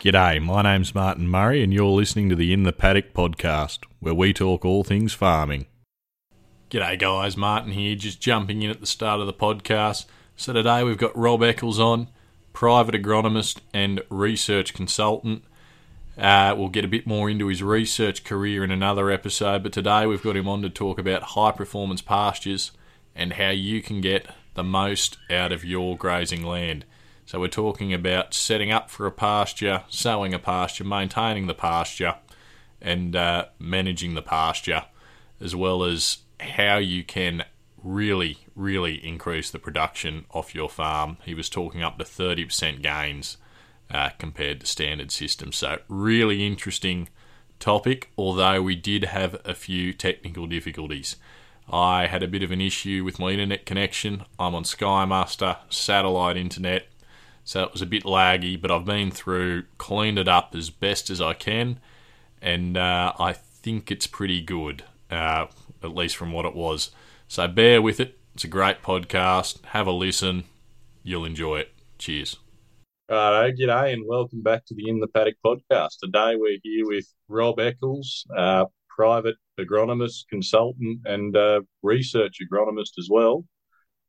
G'day, my name's Martin Murray and you're listening to the In The Paddock podcast, where we talk all things farming. G'day guys, Martin here, just jumping in at the start of the podcast. So today we've got Rob Eccles on, private agronomist and research consultant. We'll get a bit more into his research career in another episode, but today we've got him on to talk about high-performance pastures and how you can get the most out of your grazing land. So we're talking about setting up for a pasture, sowing a pasture, maintaining the pasture, and managing the pasture, as well as how you can really, really increase the production off your farm. He was talking up to 30% gains compared to standard systems. So really interesting topic, although we did have a few technical difficulties. I had a bit of an issue with my internet connection. I'm on SkyMaster, satellite internet. So it was a bit laggy, but I've been through, cleaned it up as best as I can, and I think it's pretty good, at least from what it was. So bear with it. It's a great podcast. Have a listen. You'll enjoy it. Cheers. Righto, g'day, and welcome back to the In The Paddock podcast. Today we're here with Rob Eccles, private agronomist, consultant, and research agronomist as well.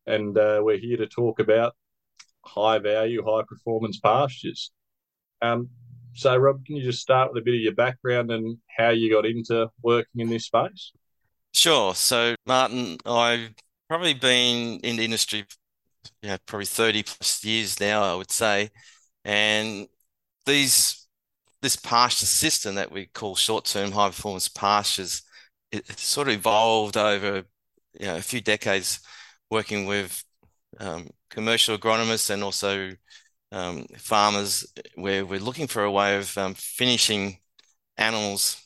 And we're here to talk about high-value, high-performance pastures. So, Rob, can you just start with a bit of your background and how you got into working in this space? Sure. So, Martin, I've probably been in the industry, probably 30-plus years now, I would say. And this pasture system that we call short-term high-performance pastures, it sort of evolved over a few decades working with commercial agronomists and also farmers, where we're looking for a way of finishing animals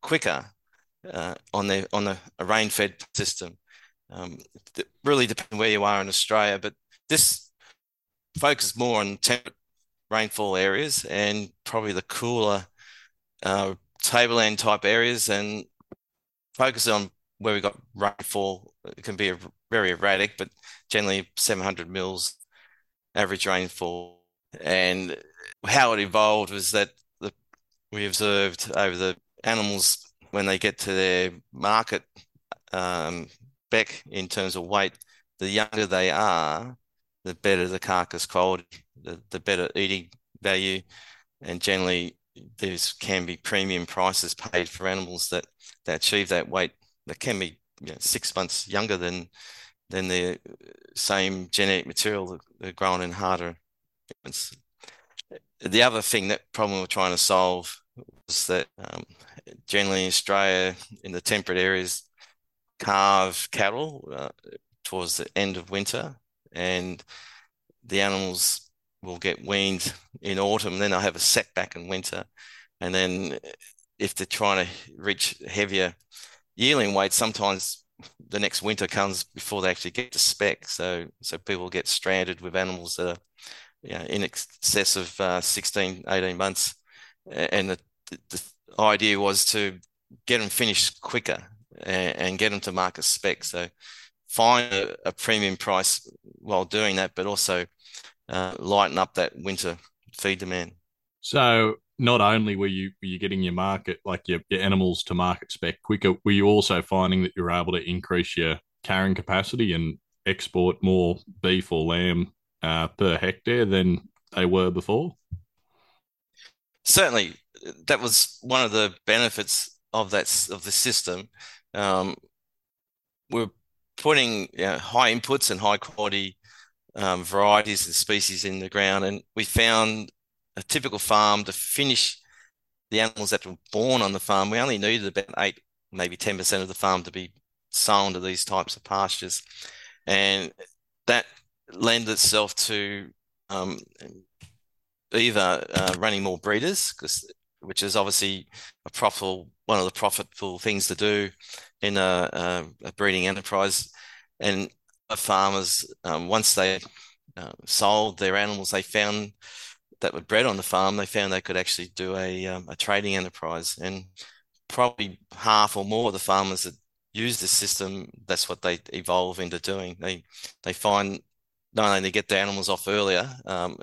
quicker on a rain-fed system. It really depends where you are in Australia, but this focuses more on temperate rainfall areas and probably the cooler tableland type areas, and focus on where we got rainfall. It can be very erratic, but generally 700 mils average rainfall. And how it evolved was that we observed over the animals when they get to their market spec in terms of weight, the younger they are, the better the carcass quality, the better eating value, and generally there can be premium prices paid for animals that achieve that weight. That can be 6 months younger than the same genetic material that grown in harder. The other thing, that problem we're trying to solve, was that generally in Australia, in the temperate areas, calve cattle towards the end of winter, and the animals will get weaned in autumn. Then they'll have a setback in winter. And then if they're trying to reach heavier yearling weight, sometimes the next winter comes before they actually get to spec, so people get stranded with animals that are in excess of 16-18 months, and the idea was to get them finished quicker and get them to market spec, so find a premium price while doing that, but also lighten up that winter feed demand. So not only were you getting your market, like your animals to market spec quicker, were you also finding that you were able to increase your carrying capacity and export more beef or lamb per hectare than they were before? Certainly, that was one of the benefits of the system. We're putting high inputs and high quality varieties and species in the ground, and we found a typical farm, to finish the animals that were born on the farm, we only needed about 8, maybe 10% of the farm to be sown to these types of pastures. And that lends itself to either running more breeders, which is obviously one of the profitable things to do in a breeding enterprise. And farmers, once they sold their animals, they found that were bred on the farm, they found they could actually do a trading enterprise. And probably half or more of the farmers that use this system, that's what they evolve into doing. They find not only they get their animals off earlier,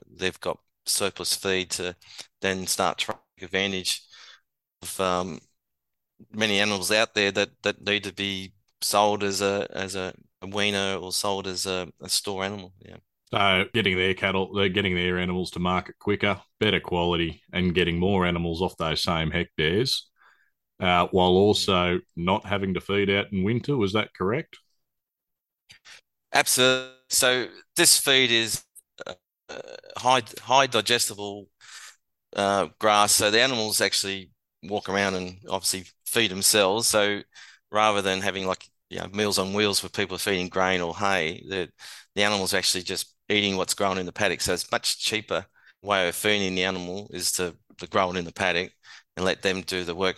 they've got surplus feed to then start trying to take advantage of many animals out there that need to be sold as a weaner or sold as a store animal. Yeah. So getting their cattle, they're getting their animals to market quicker, better quality, and getting more animals off those same hectares, while also not having to feed out in winter. Was that correct? Absolutely. So this feed is high digestible grass. So the animals actually walk around and obviously feed themselves. So rather than having meals on wheels where people are feeding grain or hay, the animals are actually just eating what's grown in the paddock. So it's much cheaper way of feeding the animal is to grow it in the paddock and let them do the work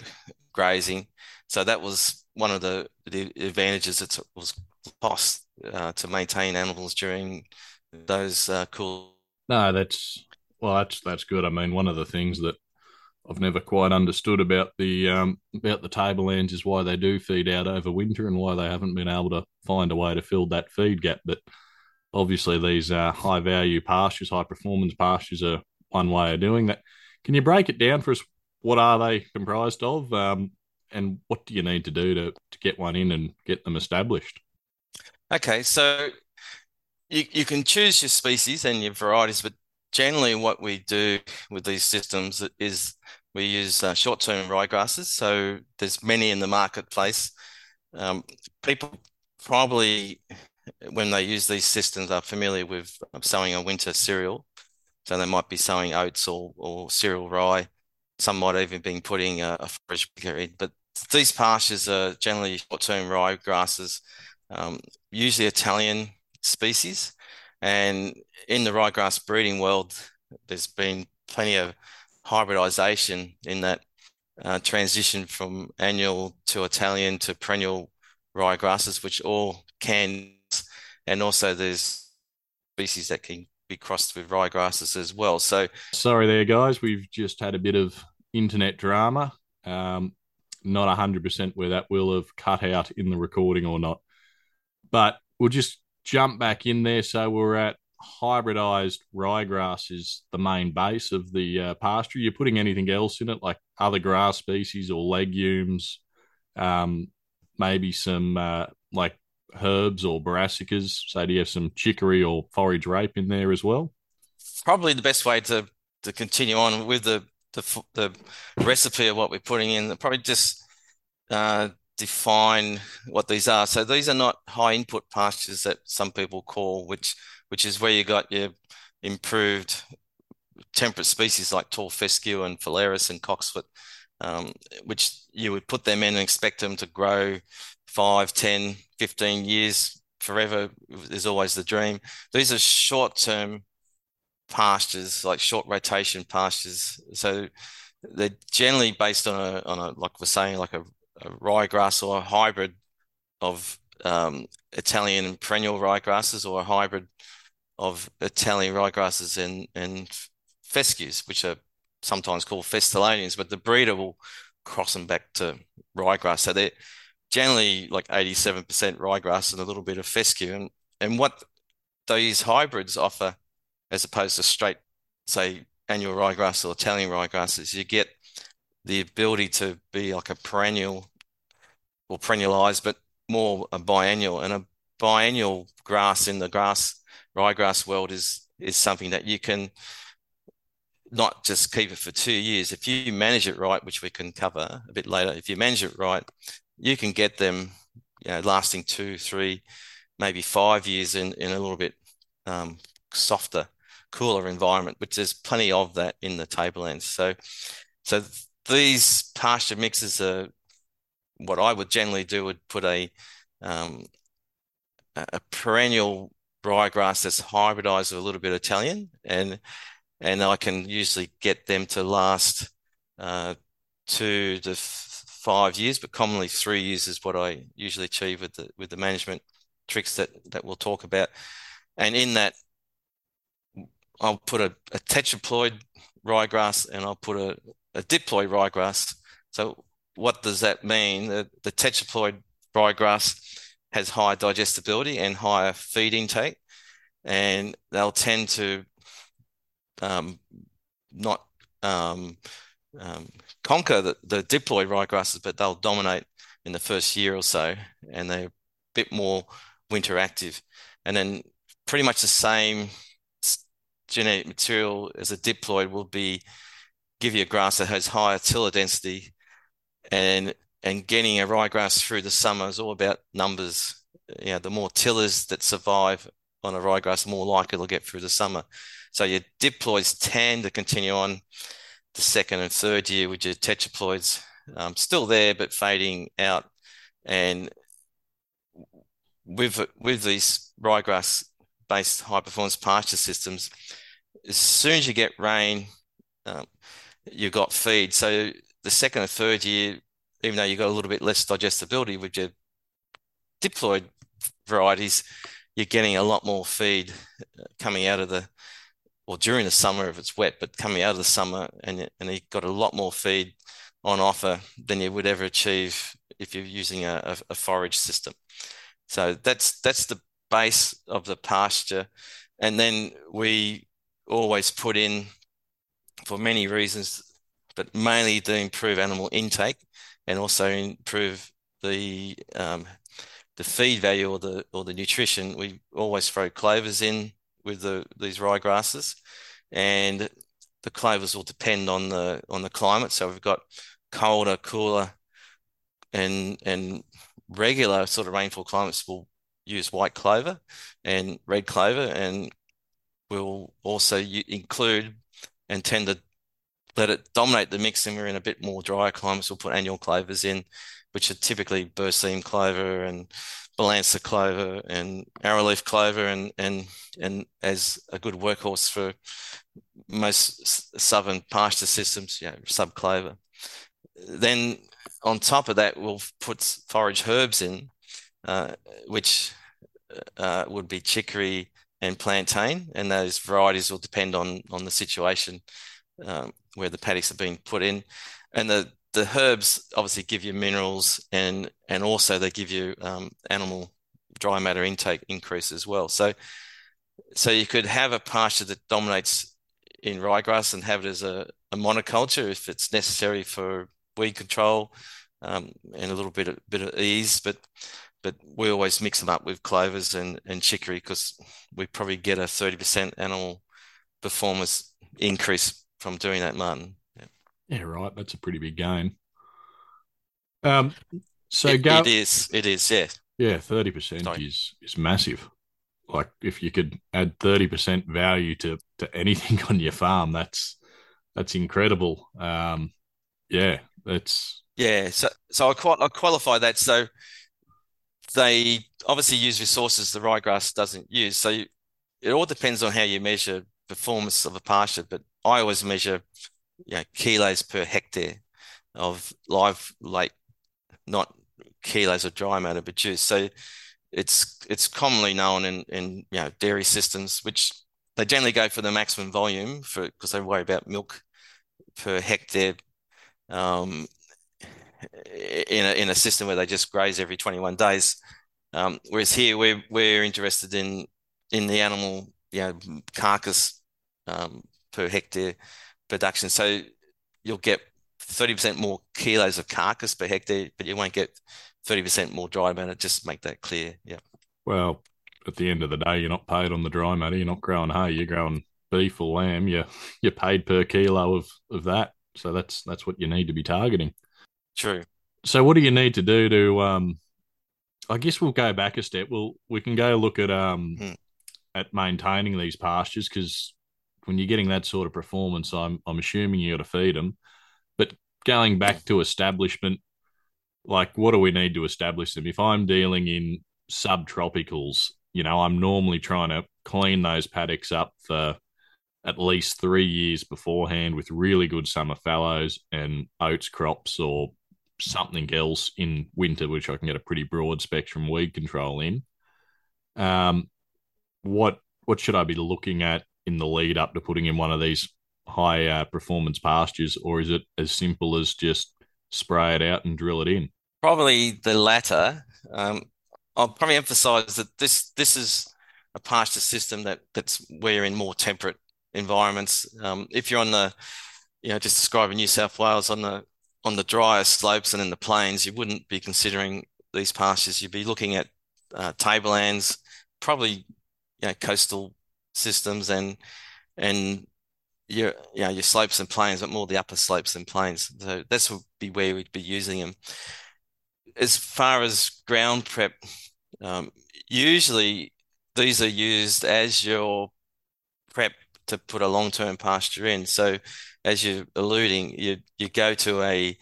grazing. So that was one of the advantages. It was cost to maintain animals during those cool. No, that's good. I mean, one of the things that I've never quite understood about the tablelands is why they do feed out over winter and why they haven't been able to find a way to fill that feed gap. But obviously these high-value pastures, high-performance pastures are one way of doing that. Can you break it down for us? What are they comprised of and what do you need to do to get one in and get them established? Okay, so you can choose your species and your varieties, but generally what we do with these systems is we use short-term ryegrasses. So there's many in the marketplace. People probably, when they use these systems, are familiar with sowing a winter cereal. So they might be sowing oats or cereal rye. Some might even be putting a forage picker in. But these pastures are generally short-term ryegrasses, usually Italian species. And in the ryegrass breeding world, there's been plenty of hybridization in that transition from annual to Italian to perennial ryegrasses, which all can, and also there's species that can be crossed with ryegrasses as well. So sorry there, guys, we've just had a bit of internet drama. Not 100% where that will have cut out in the recording or not, but we'll just jump back in there. So we're at hybridized ryegrass is the main base of the pasture. You're putting anything else in it, like other grass species or legumes, maybe some like herbs or brassicas. So do you have some chicory or forage rape in there as well? Probably the best way to continue on with the recipe of what we're putting in, probably just define what these are. So these are not high input pastures that some people call, which is where you got your improved temperate species like tall fescue and phalaris and cocksfoot, which you would put them in and expect them to grow 5, 10, 15 years, forever is always the dream. These are short-term pastures, like short rotation pastures. So they're generally based on a like we're saying, like a ryegrass or a hybrid of Italian and perennial ryegrasses, or a hybrid of Italian ryegrasses and fescues, which are sometimes called festillions, but the breeder will cross them back to ryegrass. So they're generally like 87% ryegrass and a little bit of fescue. And what these hybrids offer, as opposed to straight, say, annual ryegrass or Italian ryegrass, is you get the ability to be like a perennial or perennialized, but more a biennial. And a biennial grass in the ryegrass world is something that you can not just keep it for 2 years. If you manage it right, which we can cover a bit later, if you manage it right, you can get them lasting 2, 3, maybe 5 years in a little bit softer, cooler environment, which there's plenty of that in the tablelands. So these pasture mixes are what I would generally do would put a perennial ryegrass that's hybridized with a little bit of Italian, and I can usually get them to last 2 to 5 years, but commonly 3 years is what I usually achieve with the management tricks that we'll talk about. And in that, I'll put a tetraploid ryegrass and I'll put a diploid ryegrass. So what does that mean? The tetraploid ryegrass has higher digestibility and higher feed intake, and they'll tend to not conquer the diploid ryegrasses, but they'll dominate in the first year or so, and they're a bit more winter active. And then pretty much the same genetic material as a diploid will be give you a grass that has higher tiller density, and getting a ryegrass through the summer is all about numbers. You know, the more tillers that survive on a ryegrass, the more likely it'll get through the summer. So your diploids tend to continue on the second and third year with your tetraploids, still there but fading out. And with these ryegrass-based high-performance pasture systems, as soon as you get rain, you've got feed. So the second and third year, even though you've got a little bit less digestibility with your diploid varieties, you're getting a lot more feed coming out of the, or during the summer if it's wet, but coming out of the summer, and you've got a lot more feed on offer than you would ever achieve if you're using a forage system. So that's the base of the pasture. And then we always put in, for many reasons, but mainly to improve animal intake and also improve the feed value or the nutrition. We always throw clovers in with these ryegrasses, and the clovers will depend on the climate. So we've got colder, cooler, and regular sort of rainfall climates will use white clover and red clover, and we'll also include and tend to let it dominate the mix. And we're in a bit more drier climates, we'll put annual clovers in, which are typically burseem clover and balancer clover and arrowleaf clover, and as a good workhorse for most southern pasture systems, you know, sub clover. Then on top of that, we'll put forage herbs in, which would be chicory and plantain, and those varieties will depend on the situation where the paddocks are being put in. And the herbs obviously give you minerals, and also they give you animal dry matter intake increase as well. So you could have a pasture that dominates in ryegrass and have it as a monoculture if it's necessary for weed control and a little bit of ease, but we always mix them up with clovers and chicory, because we probably get a 30% animal performance increase from doing that, Martin. Yeah, yeah, right. That's a pretty big gain. It is. Yeah. Yeah. 30% is massive. Like if you could add 30% value to anything on your farm, that's incredible. So I qualify that. So, they obviously use resources the ryegrass doesn't use. So it all depends on how you measure performance of a pasture, but I always measure, you know, kilos per hectare of live late, not kilos of dry matter produced. So it's commonly known in you know, dairy systems, which they generally go for the maximum volume for, because they worry about milk per hectare. In a system where they just graze every 21 days. Whereas here we're interested in the animal, you know, carcass per hectare production. So you'll get 30% more kilos of carcass per hectare, but you won't get 30% more dry matter. Just make that clear. Yeah. Well, at the end of the day, you're not paid on the dry matter. You're not growing hay. You're growing beef or lamb. You're paid per kilo of that. So that's what you need to be targeting. True. So what do you need to do to, I guess we'll go back a step. We can go look at maintaining these pastures, because when you're getting that sort of performance, I'm assuming you got to feed them. But going back to establishment, like what do we need to establish them? If I'm dealing in subtropicals, you know, I'm normally trying to clean those paddocks up for at least 3 years beforehand with really good summer fallows and oats crops or something else in winter, which I can get a pretty broad spectrum weed control in. What should I be looking at in the lead up to putting in one of these high performance pastures, or is it as simple as just spray it out and drill it in? Probably the latter. I'll probably emphasize that this is a pasture system that's we're in more temperate environments. If you're on the, just describing New South Wales, on the drier slopes and in the plains, you wouldn't be considering these pastures. You'd be looking at tablelands, probably coastal systems, and your slopes and plains, but more the upper slopes and plains. So this would be where we'd be using them. As far as ground prep, usually these are used as your prep to put a long-term pasture in. So as you're alluding, you go to a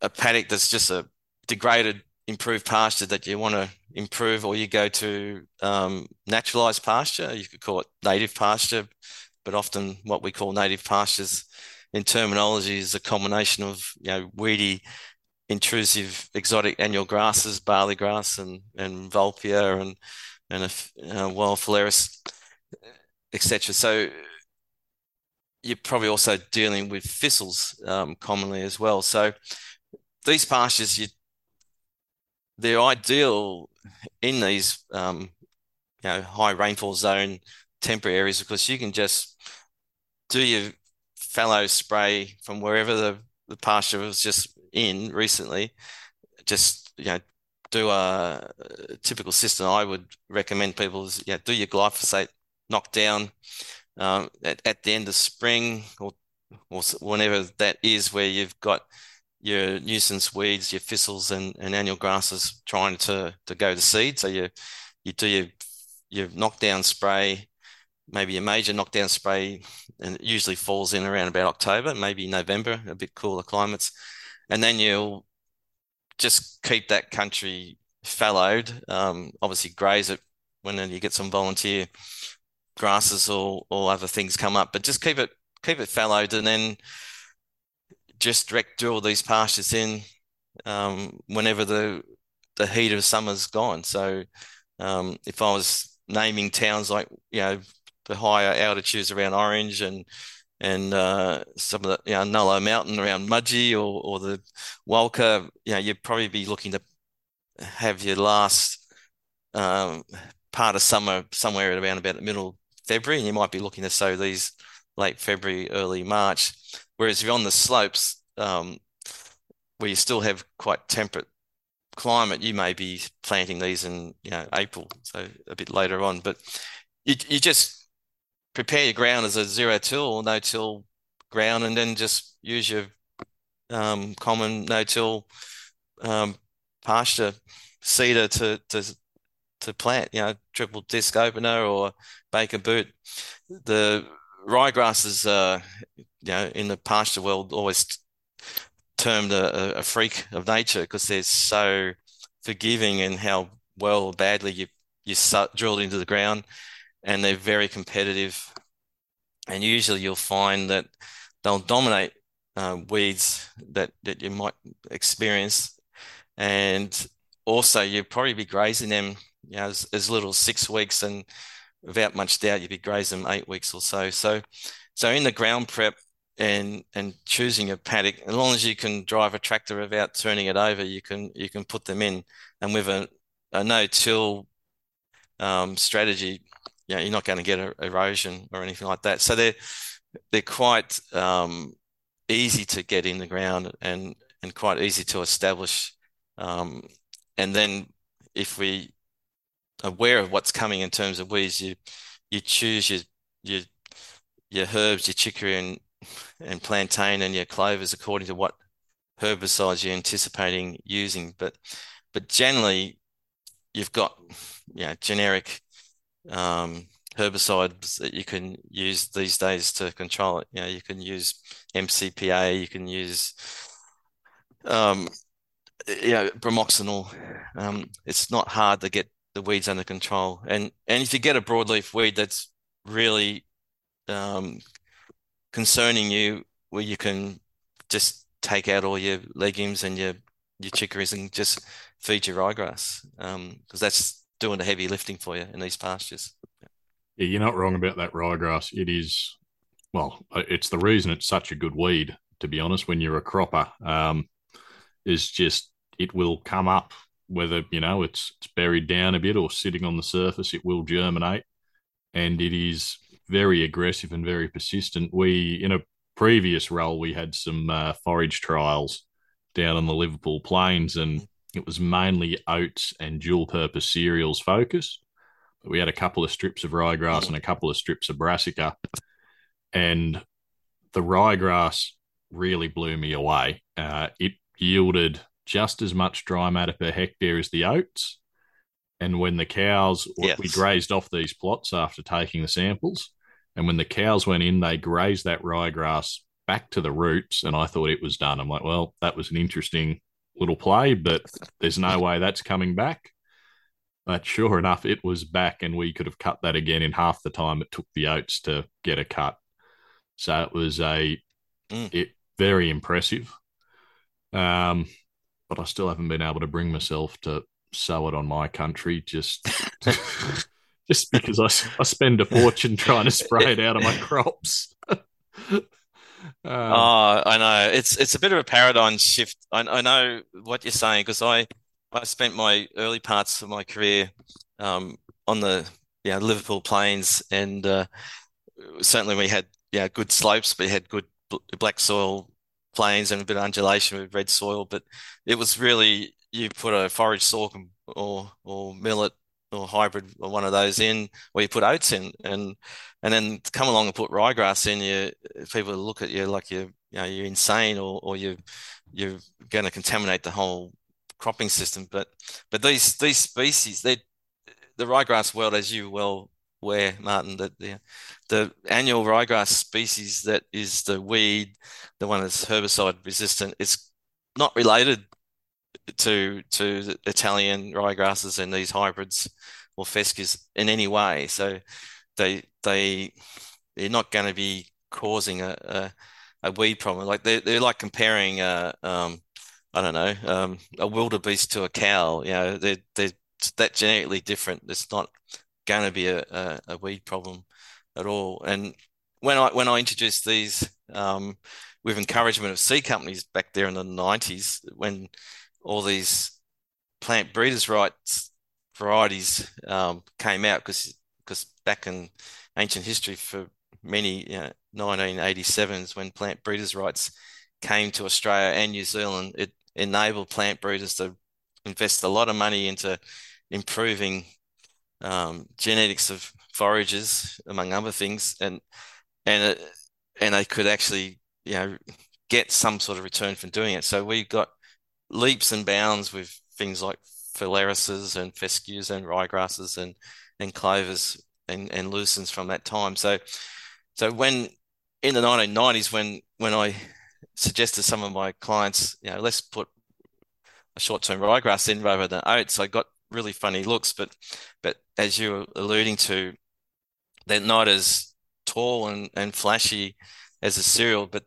paddock that's just a degraded improved pasture that you want to improve, or you go to naturalized pasture. You could call it native pasture, but often what we call native pastures in terminology is a combination of weedy, intrusive, exotic annual grasses, barley grass and Volpia and wild phalaris, etc. So you're probably also dealing with thistles commonly as well. So these pastures, they're ideal in these high rainfall zone temperate areas, because you can just do your fallow spray from wherever the pasture was just in recently. Just do a typical system I would recommend people is do your glyphosate knockdown at the end of spring or whenever that is, where you've got your nuisance weeds, your thistles and annual grasses trying to go to seed. So you do your knockdown spray, maybe your major knockdown spray, and it usually falls in around about October, maybe November, a bit cooler climates. And then you'll just keep that country fallowed, obviously graze it when you get some volunteer grasses or other things come up, but just keep it fallowed, and then just direct drill these pastures in whenever the heat of summer's gone. So if I was naming towns like the higher altitudes around Orange and some of the Nullo Mountain around Mudgee or the Walker, you'd probably be looking to have your last part of summer somewhere around about the middle of February, and you might be looking to sow these late February, early March. Whereas if you're on the slopes, where you still have quite temperate climate, you may be planting these in April, so a bit later on. But you just prepare your ground as a zero-till or no-till ground, and then just use your common no-till pasture seeder to plant. Triple disc opener or Baker boot. The ryegrass is in the pasture world always termed a freak of nature, because they're so forgiving in how well or badly you drilled into the ground, and they're very competitive. And usually you'll find that they'll dominate weeds that you might experience, and also you'll probably be grazing them as little as 6 weeks, and without much doubt you'd be grazing them 8 weeks or so. So in the ground prep and choosing a paddock, as long as you can drive a tractor without turning it over, you can put them in. And with a no-till strategy, you're not going to get erosion or anything like that. So they're quite easy to get in the ground and quite easy to establish. And then if we are aware of what's coming in terms of weeds, you choose your herbs, your chicory and plantain and your clovers according to what herbicides you're anticipating using. But generally you've got generic herbicides that you can use these days to control it. You can use MCPA, you can use bromoxynil. It's not hard to get the weeds under control. And if you get a broadleaf weed that's really concerning you, where you can just take out all your legumes and your chicories and just feed your ryegrass, because that's doing the heavy lifting for you in these pastures. Yeah, you're not wrong about that ryegrass. It is, it's the reason it's such a good weed, to be honest, when you're a cropper, is just it will come up, whether, it's buried down a bit or sitting on the surface, it will germinate, and it is very aggressive and very persistent. We, in a previous role, we had some forage trials down on the Liverpool plains, and it was mainly oats and dual-purpose cereals focused. We had a couple of strips of ryegrass and a couple of strips of brassica, and the ryegrass really blew me away. It yielded just as much dry matter per hectare as the oats. And when the cows, we grazed off these plots after taking the samples, and when the cows went in, they grazed that ryegrass back to the roots, and I thought it was done. I'm like, well, that was an interesting little play, but there's no way that's coming back. But sure enough, it was back, and we could have cut that again in half the time it took the oats to get a cut. So it was very impressive. But I still haven't been able to bring myself to sow it on my country, just because I spend a fortune trying to spray it out of my crops. I know. It's a bit of a paradigm shift. I know what you're saying, because I spent my early parts of my career on the Liverpool plains, and certainly we had good slopes, but we had good black soil plains and a bit of undulation with red soil. But it was really, you put a forage sorghum or millet or hybrid or one of those in, or you put oats in, and then come along and put ryegrass in, people look at you like you're insane or you're going to contaminate the whole cropping system. But these species, the ryegrass world, as you well aware, Martin, that the annual ryegrass species that is the weed, the one that's herbicide resistant, it's not related to the Italian ryegrasses and these hybrids or fescues in any way. So they're not going to be causing a weed problem. Like they're like comparing a wildebeest to a cow. They're that genetically different. It's not going to be a weed problem at all. And when I introduced these with encouragement of seed companies back there in the 90s, when all these plant breeders' rights varieties came out, because back in ancient history, for many 1987s, when plant breeders' rights came to Australia and New Zealand, it enabled plant breeders to invest a lot of money into improving genetics of forages, among other things, and they could actually get some sort of return from doing it. So we got leaps and bounds with things like phalarisses and fescues and ryegrasses and clovers and lucens from that time. So when in the 1990s, when I suggested some of my clients, let's put a short-term ryegrass in rather than oats, I got really funny looks, but as you were alluding to, they're not as tall and flashy as a cereal, but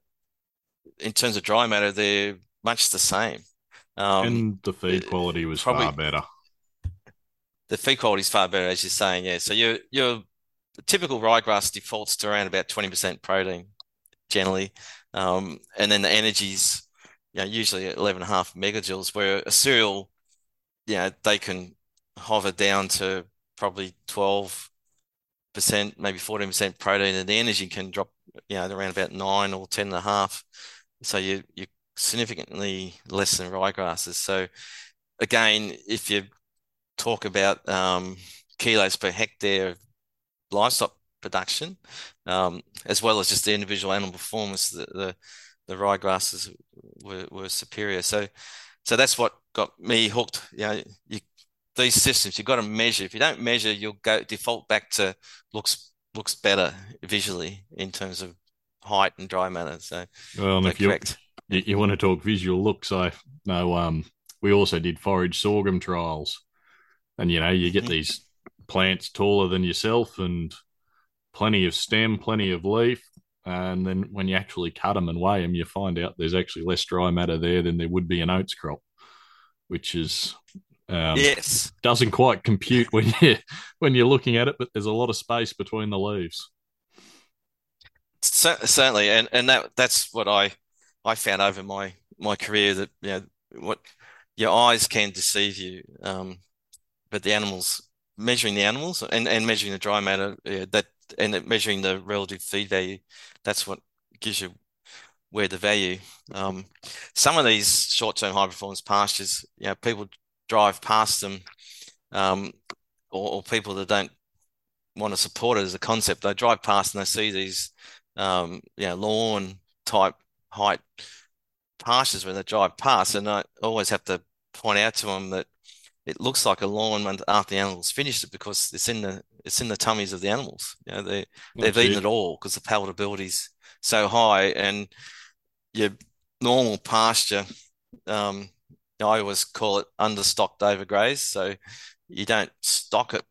in terms of dry matter, they're much the same. And the feed quality was far better. The feed quality is far better, as you're saying, yeah. So your typical ryegrass defaults to around about 20% protein generally. And then the energy's usually at 11.5 megajoules, where a cereal, they can hover down to probably 12%, maybe 14% protein, and the energy can drop, around about 9 or 10.5. So you're significantly less than ryegrasses. So again, if you talk about kilos per hectare of livestock production, as well as just the individual animal performance, the ryegrasses were superior. So that's what got me hooked. These systems, you've got to measure. If you don't measure, you'll go default back to looks better visually in terms of height and dry matter. So correct. You want to talk visual looks? I know. We also did forage sorghum trials, and you get these plants taller than yourself, and plenty of stem, plenty of leaf, and then when you actually cut them and weigh them, you find out there's actually less dry matter there than there would be an oats crop, which is doesn't quite compute when you're looking at it. But there's a lot of space between the leaves. Certainly, and that's what I found over my career, that what your eyes can deceive you, but the animals, measuring the animals and measuring the dry matter, that and measuring the relative feed value, that's what gives you where the value. Some of these short-term high-performance pastures, you know, people drive past them, or people that don't want to support it as a concept, they drive past and they see these, you know, lawn-type height pastures where they drive past, and I always have to point out to them that it looks like a lawn after the animals finished it, because it's in the tummies of the animals. You know, they've eaten it all because the palatability's so high. And your normal pasture, I always call it understocked overgrazed. So you don't stock it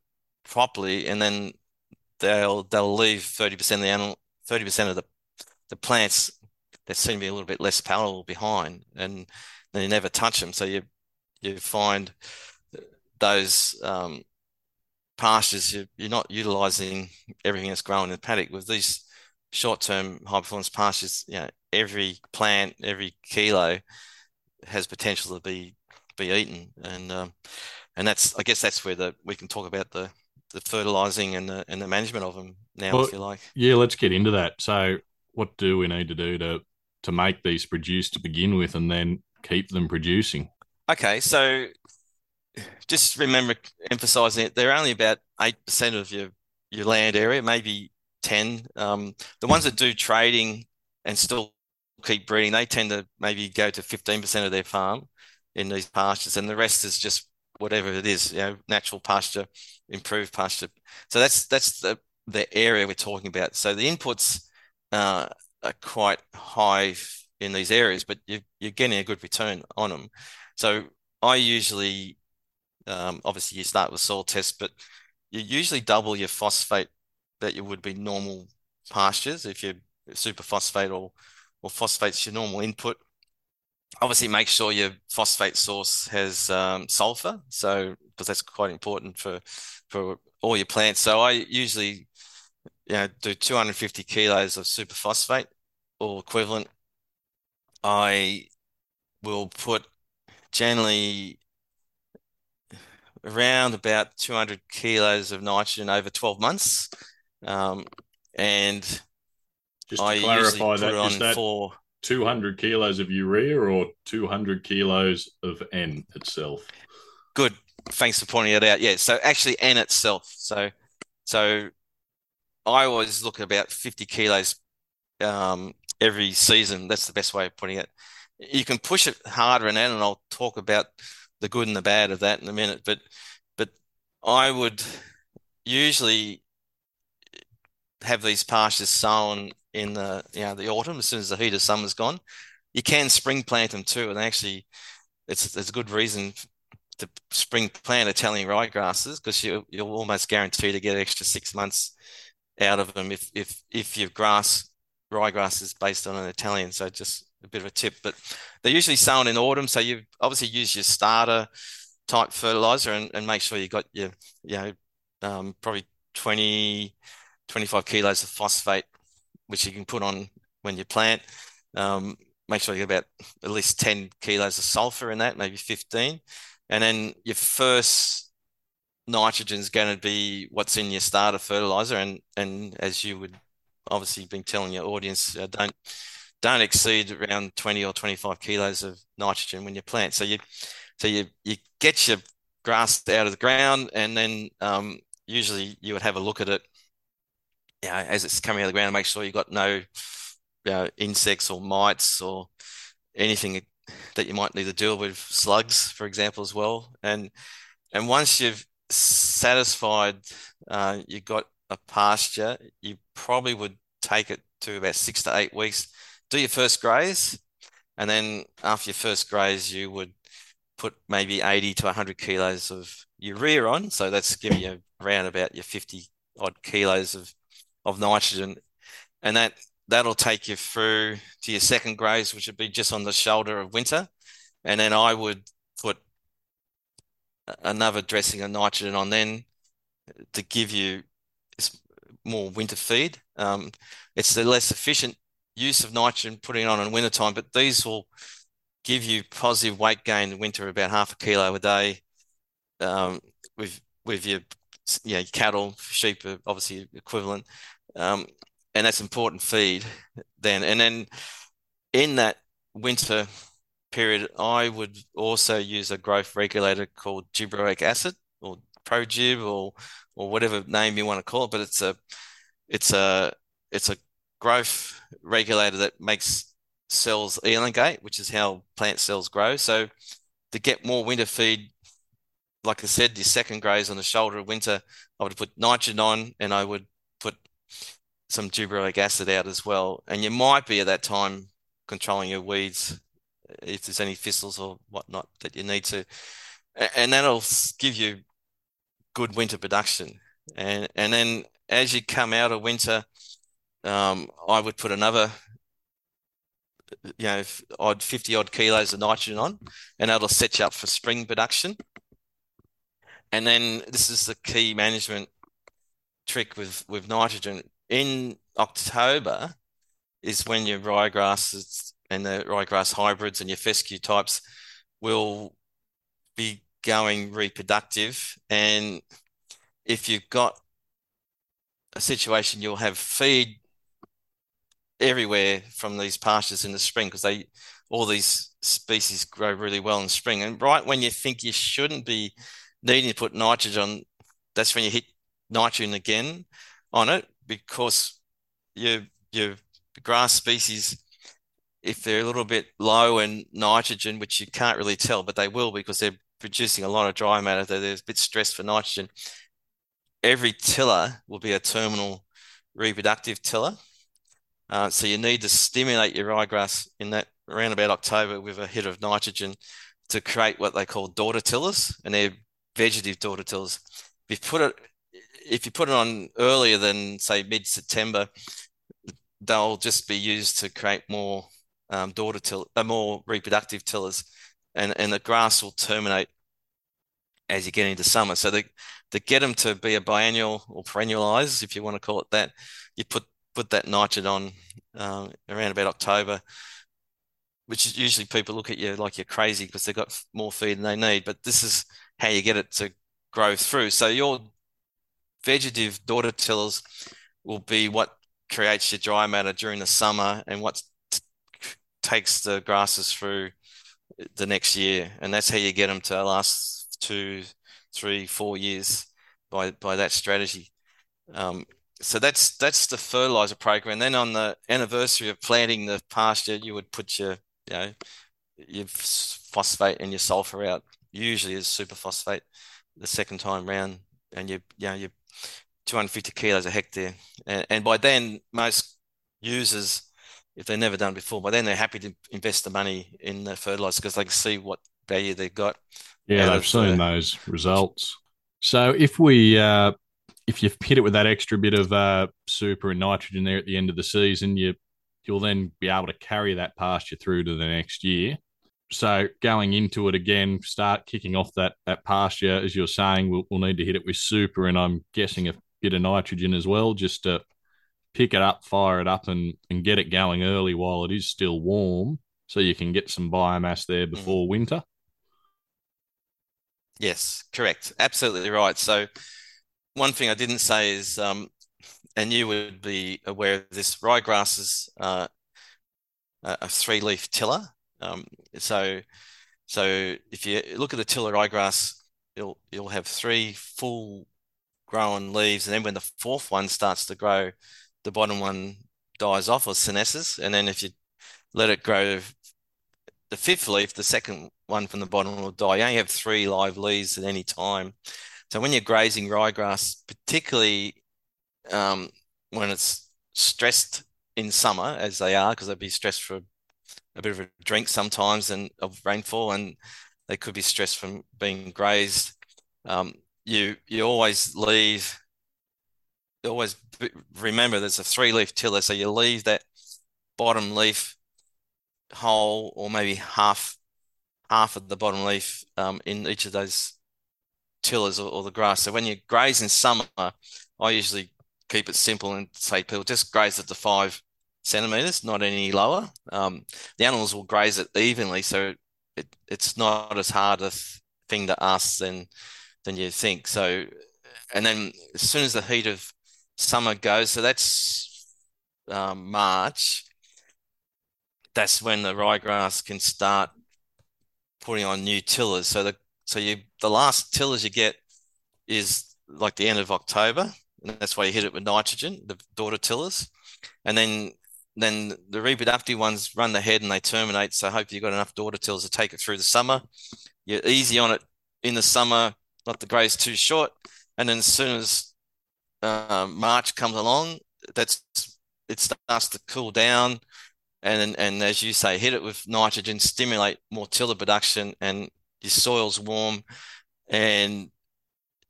properly, and then they'll leave 30% of the animal, 30% of the plants that seem to be a little bit less palatable behind, and then you never touch them. So you find those pastures, you're not utilising everything that's grown in the paddock. With these short-term high-performance pastures, you know, every plant, every kilo has potential to be eaten, and that's, I guess, that's where we can talk about the fertilising and the management of them now, well, if you like. Yeah, let's get into that. So, what do we need to do to make these produce to begin with, and then keep them producing? Okay, so just remember emphasising it, they're only about 8% of your land area, maybe 10. The ones that do trading and still keep breeding, they tend to maybe go to 15% of their farm in these pastures, and the rest is just whatever it is, you know, natural pasture, improved pasture. So that's the area we're talking about. So the inputs are quite high in these areas, but you're getting a good return on them. So I usually, obviously you start with soil tests, but you usually double your phosphate that you would be normal pastures. If you're super phosphate or phosphate's your normal input, obviously make sure your phosphate source has sulfur. So, because that's quite important for all your plants. So I usually, you know, do 250 kilos of super phosphate or equivalent. I will put generally around about 200 kilos of nitrogen over 12 months. And just to clarify, that is that 200 kilos of urea or 200 kilos of N itself? Good. Thanks for pointing that out. Yeah. So actually N itself. So I always look at about 50 kilos every season. That's the best way of putting it. You can push it harder in that, and I'll talk about the good and the bad of that in a minute. But I would usually have these pastures sown in the autumn, as soon as the heat of summer's gone. You can spring plant them too, and actually it's a good reason to spring plant Italian ryegrasses, because you're almost guaranteed to get an extra 6 months out of them if your ryegrass is based on an Italian. So just a bit of a tip, but they're usually sown in autumn. So you obviously use your starter type fertilizer and make sure you got your, you know, probably 20, 25 kilos of phosphate, which you can put on when you plant. Make sure you get about at least 10 kilos of sulfur in that, maybe 15. And then your first nitrogen is going to be what's in your starter fertilizer. And as you would obviously been telling your audience, don't exceed around 20 or 25 kilos of nitrogen when you plant. So you get your grass out of the ground, and then usually you would have a look at it, you know, as it's coming out of the ground, and make sure you've got no insects or mites or anything that you might need to deal with, slugs, for example, as well. And once you've satisfied you've got a pasture, you probably would take it to about 6 to 8 weeks. Do your first graze, and then after your first graze, you would put maybe 80 to 100 kilos of urea on. So that's giving you around about your 50 odd kilos of nitrogen, and that'll take you through to your second graze, which would be just on the shoulder of winter. And then I would put another dressing of nitrogen on then to give you more winter feed. It's the less efficient use of nitrogen, putting it on in winter time, but these will give you positive weight gain in winter, about half a kilo a day, with your you know, cattle, sheep are obviously equivalent, and that's important feed then. And then in that winter period, I would also use a growth regulator called gibberellic acid or ProGib or whatever name you want to call it, but it's a growth regulator that makes cells elongate, which is how plant cells grow. So to get more winter feed, like I said, your second graze on the shoulder of winter, I would put nitrogen on and I would put some gibberellic acid out as well. And you might be at that time controlling your weeds if there's any thistles or whatnot that you need to. And that'll give you good winter production. And then as you come out of winter, I would put another, you know, 50 odd kilos of nitrogen on, and that'll set you up for spring production. And then this is the key management trick with nitrogen. In October is when your ryegrasses and the ryegrass hybrids and your fescue types will be going reproductive. And if you've got a situation, you'll have feed everywhere from these pastures in the spring, because they, all these species grow really well in spring. And right when you think you shouldn't be needing to put nitrogen on, that's when you hit nitrogen again on it, because your grass species, if they're a little bit low in nitrogen, which you can't really tell, but they will, because they're producing a lot of dry matter, so they're a bit stressed for nitrogen. Every tiller will be a terminal reproductive tiller. So you need to stimulate your ryegrass in that around about October with a hit of nitrogen to create what they call daughter tillers, and they're vegetative daughter tillers. If you put it on earlier than, say, mid-September, they'll just be used to create more more reproductive tillers, and the grass will terminate as you get into summer. So to get them to be a biennial or perennialize, if you want to call it that, you put that nitrogen on around about October, which is usually people look at you like you're crazy because they've got more feed than they need, but this is how you get it to grow through. So your vegetative daughter tillers will be what creates your dry matter during the summer and what takes the grasses through the next year. And that's how you get them to last 2, 3, 4 years by that strategy. So that's the fertilizer program. And then on the anniversary of planting the pasture, you would put your phosphate and your sulfur out, usually as superphosphate the second time round, and your 250 kilos a hectare. And by then, most users, if they've never done before, by then they're happy to invest the money in the fertilizer because they can see what value they've got. Yeah, they've seen those results. So if you've hit it with that extra bit of super and nitrogen there at the end of the season, you'll then be able to carry that pasture through to the next year. So going into it again, start kicking off that pasture, as you're saying, we'll need to hit it with super and I'm guessing a bit of nitrogen as well, just to pick it up, fire it up and get it going early while it is still warm so you can get some biomass there before winter. Yes, correct. Absolutely right. So one thing I didn't say is, and you would be aware of this, ryegrass is a three-leaf tiller. So if you look at the tiller ryegrass, you'll have three full-grown leaves, and then when the fourth one starts to grow, the bottom one dies off or senesces, and then if you let it grow the fifth leaf, the second one from the bottom will die. You only have three live leaves at any time. So when you're grazing ryegrass, particularly when it's stressed in summer, as they are, because they'd be stressed for a bit of a drink sometimes and of rainfall, and they could be stressed from being grazed, you always remember there's a three-leaf tiller, so you leave that bottom leaf whole or maybe half of the bottom leaf in each of those tillers or the grass. So when you graze in summer, I usually keep it simple and say people just graze it to 5 centimeters, not any lower. The animals will graze it evenly, so it's not as hard a thing to ask than you think. So And then as soon as the heat of summer goes, so that's March, that's when the ryegrass can start putting on new tillers. So the last tillers you get is like the end of October, and that's why you hit it with nitrogen, the daughter tillers. And then the reproductive ones run the head and they terminate, so hopefully you've got enough daughter tillers to take it through the summer. You're easy on it in the summer, not the gray's too short. And then as soon as March comes along, it starts to cool down, and as you say, hit it with nitrogen, stimulate more tiller production, and your soil's warm, and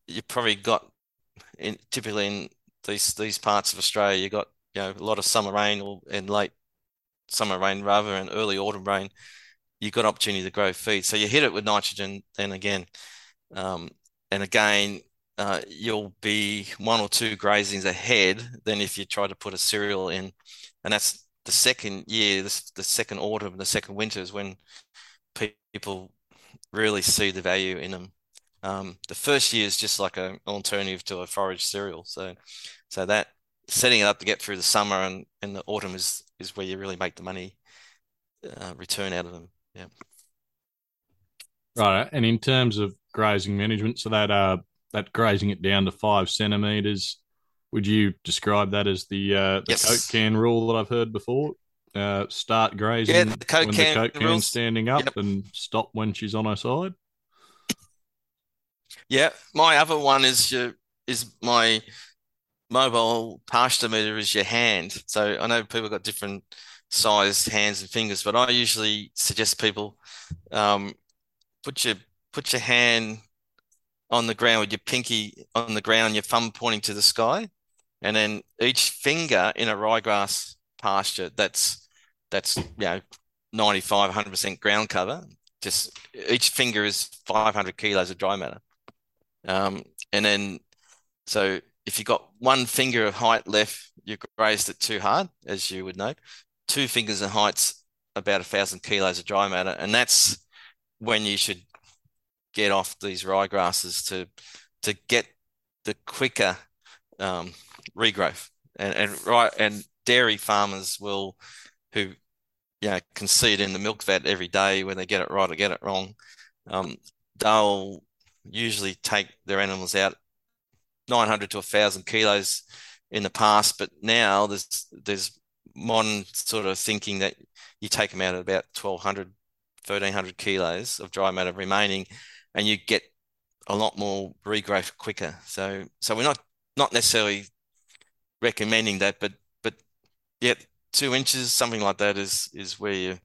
you probably got typically in these parts of Australia, you got a lot of summer rain and late summer rain rather, and early autumn rain. You got opportunity to grow feed, so you hit it with nitrogen. Then again, you'll be one or two grazings ahead than if you try to put a cereal in, and that's the second year, the second autumn, the second winter is when people really see the value in them. The first year is just like an alternative to a forage cereal, so that setting it up to get through the summer and the autumn is where you really make the money return out of them. Yeah, right. And in terms of grazing management, so that grazing it down to 5 centimetres, would you describe that as the yes. Coke can rule that I've heard before? Start grazing when the Coke can's standing up, yep, and stop when she's on her side? Yeah. My other one is my mobile pasture meter is your hand. So I know people got different sized hands and fingers, but I usually suggest people put your hand on the ground with your pinky on the ground, your thumb pointing to the sky, and then each finger in a ryegrass pasture that's 95, 100% ground cover. Just each finger is 500 kilos of dry matter, and then so if you got one finger of height left, you grazed it too hard, as you would know. Two fingers in height's about 1,000 kilos of dry matter, and that's when you should get off these ryegrasses to get the quicker regrowth. And dairy farmers who can see it in the milk vat every day when they get it right or get it wrong. They'll usually take their animals out 900 to 1,000 kilos in the past, but now there's modern sort of thinking that you take them out at about 1,200, 1,300 kilos of dry matter remaining, and you get a lot more regrowth quicker. So we're not necessarily recommending that, but 2 inches, something like that is where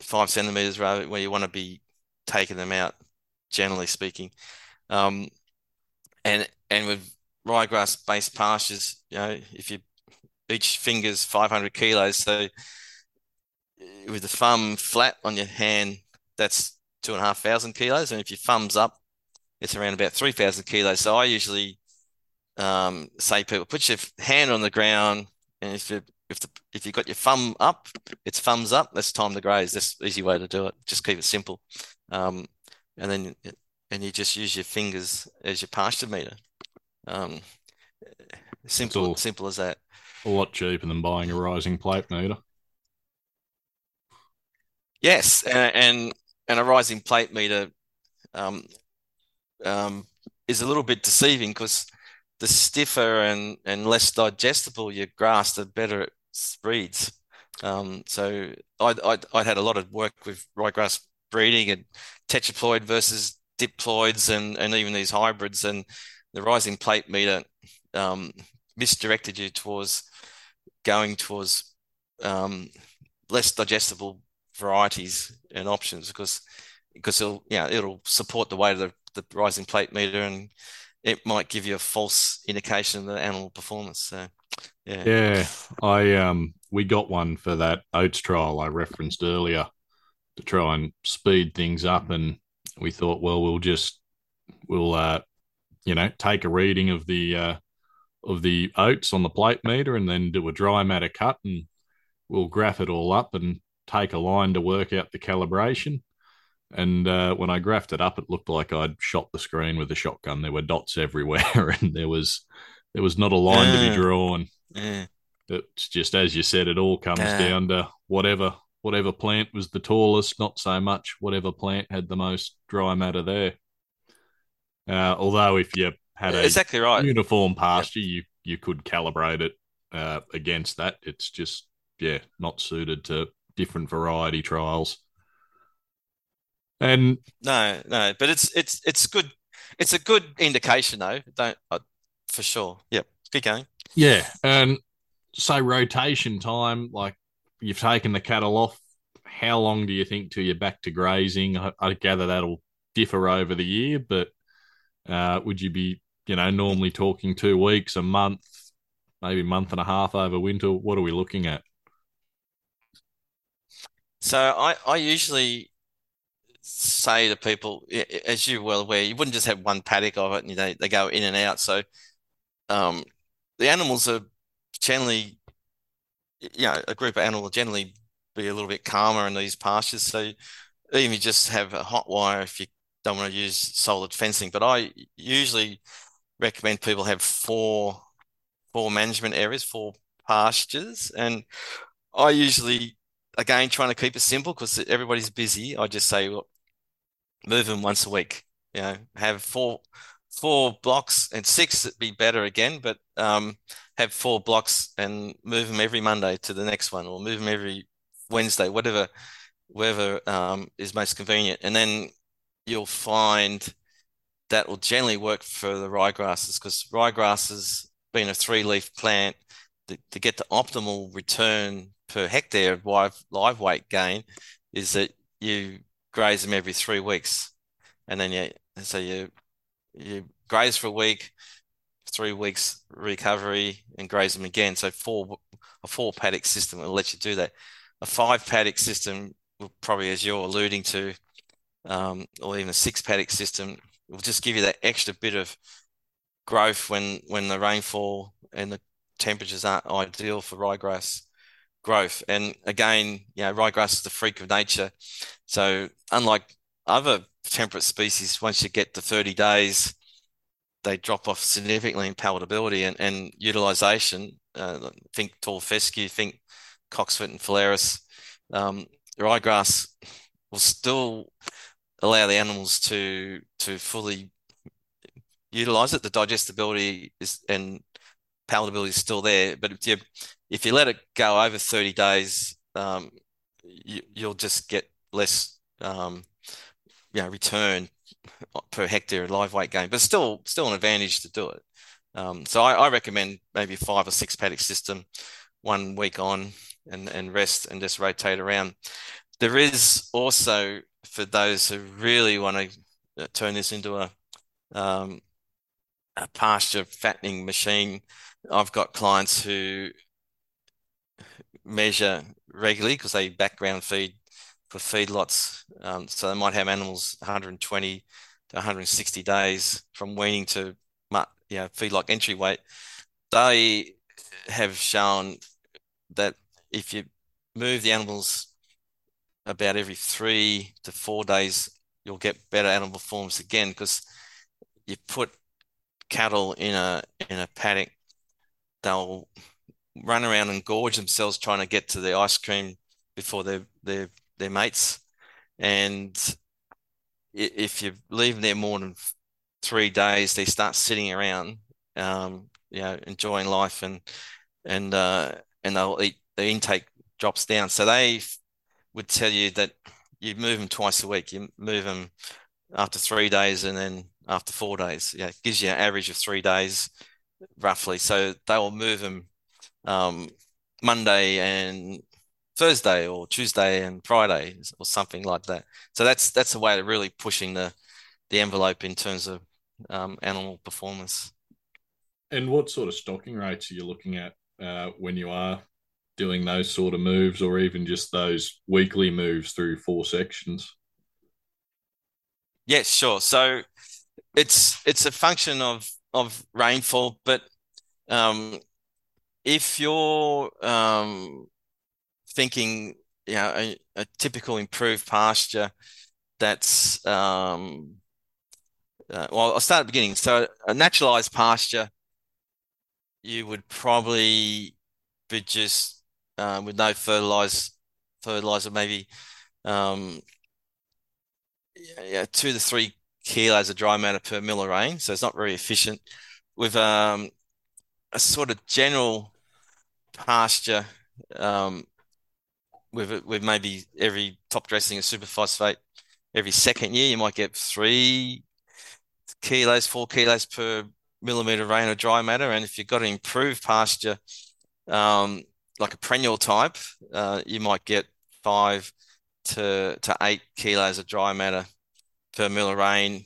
5 centimeters rather, where you want to be taking them out, generally speaking. And with ryegrass based pastures, if you each finger's 500 kilos, so with the thumb flat on your hand, that's 2,500 kilos, and if your thumb's up, it's around about 3,000 kilos. So I usually say people put your hand on the ground, and if you got your thumb up, it's thumbs up. That's time to graze. That's the easy way to do it. Just keep it simple, and then you just use your fingers as your pasture meter. Simple as that. A lot cheaper than buying a rising plate meter. Yes, and a rising plate meter is a little bit deceiving, because the stiffer and less digestible your grass, the better it breeds. So I'd had a lot of work with ryegrass breeding and tetraploid versus diploids and even these hybrids, and the rising plate meter misdirected you towards going towards less digestible varieties and options, because it'll support the weight of the rising plate meter, and it might give you a false indication of the animal performance. So we got one for that oats trial I referenced earlier to try and speed things up, and we thought, well, we'll take a reading of the oats on the plate meter, and then do a dry matter cut, and we'll graph it all up and take a line to work out the calibration. And when I graphed it up, it looked like I'd shot the screen with a shotgun. There were dots everywhere, and there was not a line to be drawn. It's just, as you said, it all comes down to whatever plant was the tallest, not so much whatever plant had the most dry matter there. Although if you had a uniform pasture, you could calibrate it against that. It's just, not suited to different variety trials. And no, but it's good. It's a good indication, though. For sure. Yep. Keep going. Yeah, and so rotation time, like you've taken the cattle off. How long do you think till you're back to grazing? I gather that'll differ over the year, but would you be, normally talking 2 weeks, a month, maybe month and a half over winter? What are we looking at? So I usually say to people, as you're well aware, you wouldn't just have one paddock of it and they go in and out. So the animals are generally, a group of animals will generally be a little bit calmer in these pastures. So even if you just have a hot wire, if you don't want to use solid fencing, but I usually recommend people have four management areas, four pastures. And I usually, again, trying to keep it simple because everybody's busy, I just say, well, move them once a week, have four blocks, and six would be better again, but have four blocks and move them every Monday to the next one, or move them every Wednesday, whatever is most convenient. And then you'll find that will generally work for the ryegrasses, because ryegrasses, being a three-leaf plant, to get the optimal return per hectare of live weight gain is that you graze them every 3 weeks. And then you graze for a week, 3 weeks recovery, and graze them again. So a four paddock system will let you do that. A five paddock system will probably, as you're alluding to, or even a six paddock system, will just give you that extra bit of growth when the rainfall and the temperatures aren't ideal for ryegrass growth. And again, ryegrass is the freak of nature. So unlike other temperate species, once you get to 30 days, they drop off significantly in palatability and utilisation. Think tall fescue, think cocksfoot and phalaris. Ryegrass will still allow the animals to fully utilise it. The digestibility and palatability is still there, but if you let it go over 30 days, you'll just get less return per hectare of live weight gain, but still an advantage to do it. So I recommend maybe 5 or 6 paddock system, 1 week on and rest, and just rotate around. There is also, for those who really want to turn this into a pasture fattening machine, I've got clients who measure regularly because they background feed for feedlots. So they might have animals 120 to 160 days from weaning to feedlot entry weight. They have shown that if you move the animals about every 3 to 4 days, you'll get better animal forms again, because you put cattle in a paddock, they'll run around and gorge themselves trying to get to the ice cream before their mates. And if you leave them there more than 3 days, they start sitting around, enjoying life, and they'll eat. The intake drops down. So they would tell you that you move them twice a week. You move them after 3 days and then after 4 days. Yeah, it gives you an average of 3 days roughly. So they will move them Monday and Thursday, or Tuesday and Friday, or something like that. So that's a way of really pushing the envelope in terms of animal performance. And what sort of stocking rates are you looking at when you are doing those sort of moves, or even just those weekly moves through 4 sections? Yes, sure. So it's a function of rainfall, but if you're thinking, a typical improved pasture, that's well, I'll start at the beginning. So a naturalised pasture, you would probably be just with no fertiliser, maybe 2 to 3 kilos of dry matter per mill of rain. So it's not very efficient. With a sort of general pasture, with maybe every top dressing of superphosphate every second year, you might get 4 kilos per millimetre of rain of dry matter. And if you've got an improved pasture, like a perennial type, you might get 5 to 8 kilos of dry matter per mill of rain.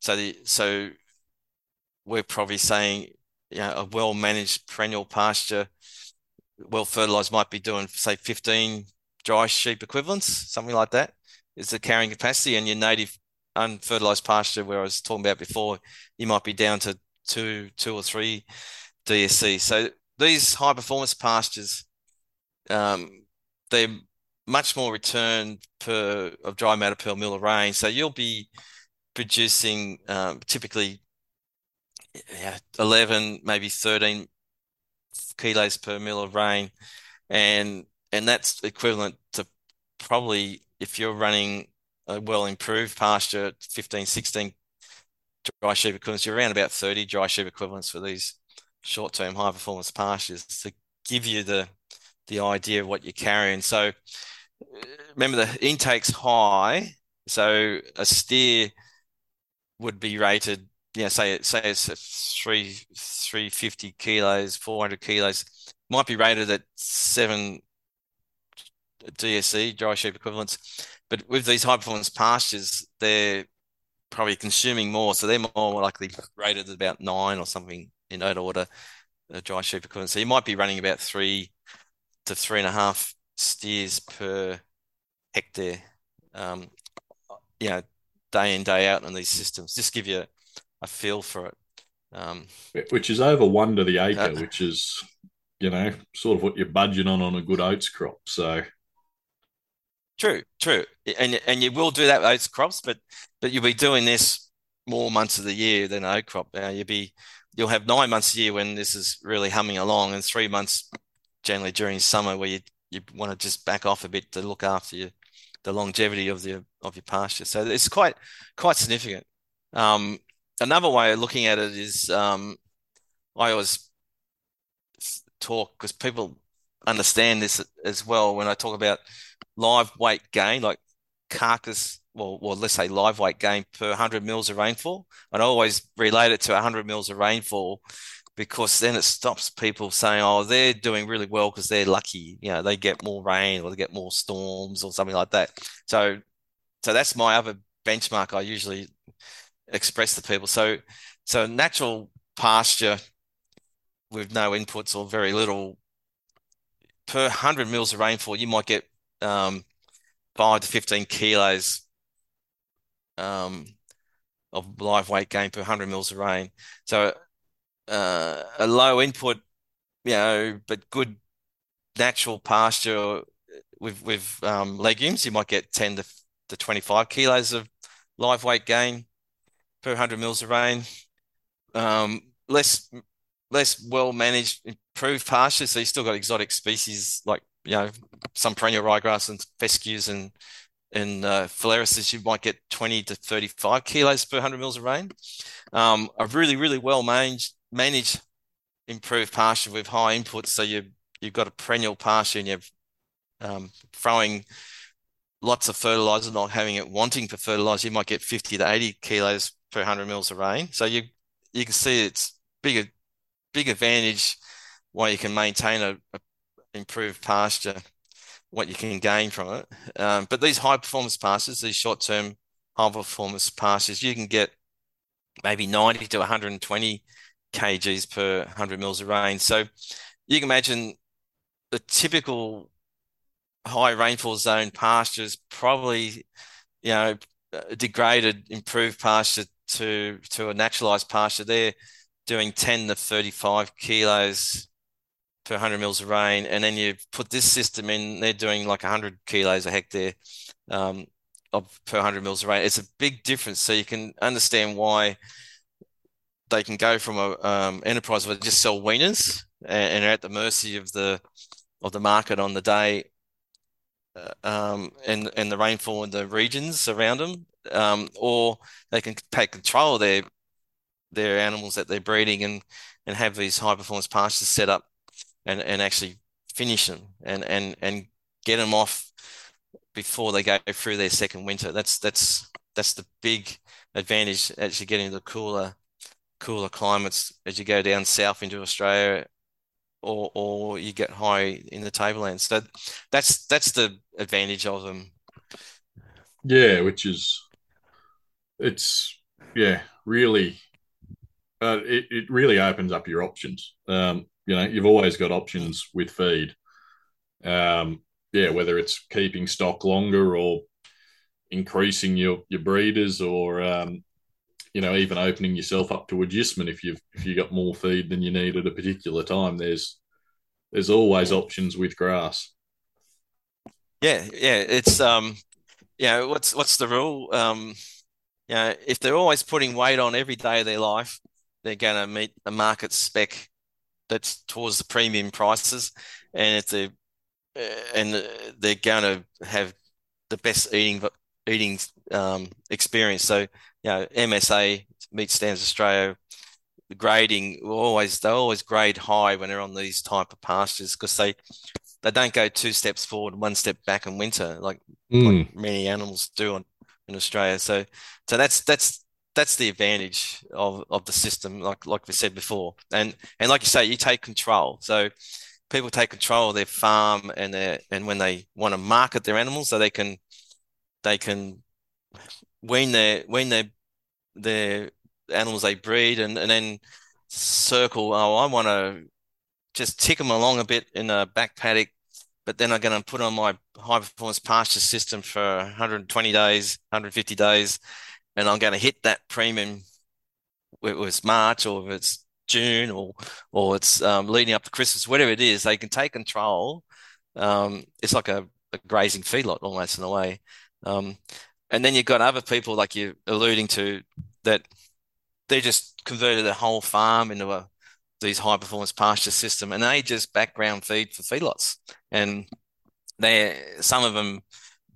So we're probably saying, you know, a well-managed perennial pasture, well-fertilised, might be doing, say, 15 dry sheep equivalents, something like that, is the carrying capacity. And your native unfertilised pasture, where I was talking about before, you might be down to two or three DSC. So these high-performance pastures, they're much more return of dry matter per mill of rain. So you'll be producing typically 11, maybe 13 kilos per mill of rain, and that's equivalent to probably, if you're running a well improved pasture, 15, 16 dry sheep equivalents. You're around about 30 dry sheep equivalents for these short term high performance pastures to give you the idea of what you're carrying. So remember, the intake's high, so a steer would be rated, you know, say it's 350 kilos, 400 kilos, might be rated at 7 DSC, dry sheep equivalents. But with these high-performance pastures, they're probably consuming more, so they're more likely rated at about 9 or something in that order, dry sheep equivalent. So you might be running about 3 to 3.5 steers per hectare, you know, day in, day out on these systems. Just give you a feel for it, which is over 1 to the acre, which is, you know, sort of what you're budgeting on a good oats crop. So true, and you will do that with oats crops, but you'll be doing this more months of the year than an oat crop. You'll have 9 months a year when this is really humming along, and 3 months generally during summer where you want to just back off a bit to look after the longevity of your pasture. So it's quite significant. Another way of looking at it is, I always talk, because people understand this as well, when I talk about live weight gain, like carcass, well, let's say live weight gain per 100 mils of rainfall. And I always relate it to 100 mils of rainfall, because then it stops people saying, oh, they're doing really well because they're lucky. You know, they get more rain or they get more storms or something like that. So that's my other benchmark I usually express to people. So natural pasture with no inputs or very little, per 100 mils of rainfall, you might get 5 to 15 kilos of live weight gain per 100 mils of rain. So a low input, you know, but good natural pasture with legumes, you might get 10 to 25 kilos of live weight gain per 100 mils of rain. Less well-managed, improved pastures, so you've still got exotic species like, you know, some perennial ryegrass and fescues and phalaris. You might get 20 to 35 kilos per 100 mils of rain. A really, really well-managed, improved pasture with high inputs, so you've got a perennial pasture and you're throwing lots of fertiliser, not having it wanting for fertiliser, you might get 50 to 80 kilos per 100 mils of rain. So you can see it's big advantage why you can maintain a improved pasture, what you can gain from it. But these high-performance pastures, these short-term high-performance pastures, you can get maybe 90 to 120 kgs per 100 mils of rain. So you can imagine the typical high rainfall zone pastures probably, you know, degraded improved pasture to a naturalised pasture. They're doing 10 to 35 kilos per 100 mils of rain, and then you put this system in, they're doing like 100 kilos a hectare per 100 mils of rain. It's a big difference. So you can understand why they can go from a enterprise where they just sell weaners and are at the mercy of the market on the day, and the rainfall in the regions around them, or they can take control of their animals that they're breeding and have these high performance pastures set up and actually finish them and get them off before they go through their second winter. That's the big advantage, actually getting the cooler climates as you go down south into Australia, or you get high in the tablelands. So that's the advantage of them. Yeah, it really opens up your options. You've always got options with feed. Whether it's keeping stock longer or increasing your breeders, or even opening yourself up to adjustment if you got more feed than you need at a particular time. There's always options with grass. Yeah. It's what's the rule? If they're always putting weight on every day of their life, they're going to meet a market spec that's towards the premium prices, and they're going to have the best eating experience. So MSA, Meat Standards Australia, the grading they always grade high when they're on these type of pastures, because they don't go two steps forward, one step back in winter like many animals do in Australia. So that's the advantage of the system, like we said before. And like you say, you take control. So people take control of their farm and when they want to market their animals, so they can wean their animals they breed and then circle. I want to just tick them along a bit in a back paddock, but then I'm going to put on my high performance pasture system for 120 days, 150 days, and I'm going to hit that premium, whether it's March or if it's June or it's leading up to Christmas, whatever it is. They can take control. It's like a grazing feedlot almost in a way. And then you've got other people, like you're alluding to, that they just converted the whole farm into these high performance pasture system, and they just background feed for feedlots. And some of them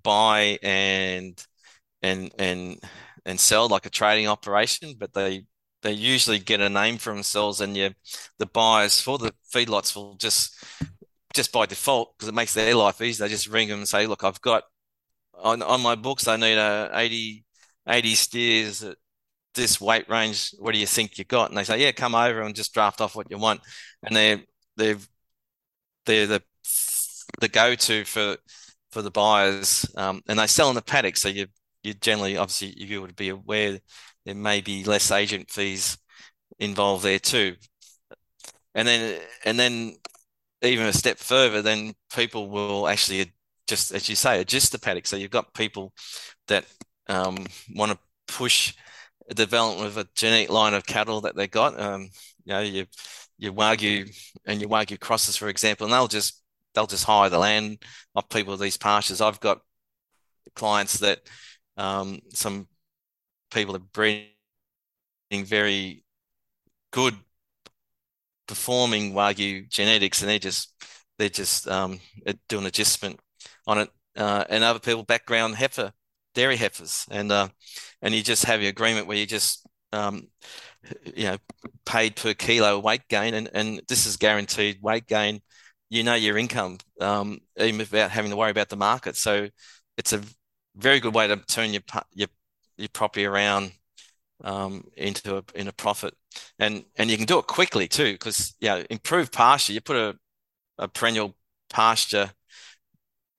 buy and sell like a trading operation, but they usually get a name for themselves, and the buyers for the feedlots will just by default, because it makes their life easy, they just ring them and say, look, I've got on my books, I need 80 steers at this weight range. What do you think you got? And they say, yeah, come over and just draft off what you want. And they're the go-to for the buyers, and they sell in the paddock. So you generally, obviously, you would be aware there may be less agent fees involved there too. And then even a step further, then people will actually, just as you say, adjust the paddock. So you've got people that want to push the development of a genetic line of cattle that they got. Your Wagyu and your Wagyu crosses, for example, and they'll just hire the land of people of these pastures. I've got clients that some people are breeding very good performing Wagyu genetics, and they're just doing adjustment on it, and other people background dairy heifers, and you just have your agreement where you just paid per kilo weight gain, and this is guaranteed weight gain. Your income, even without having to worry about the market. So it's a very good way to turn your property around into a profit, and you can do it quickly too, because improved pasture. You put a perennial pasture,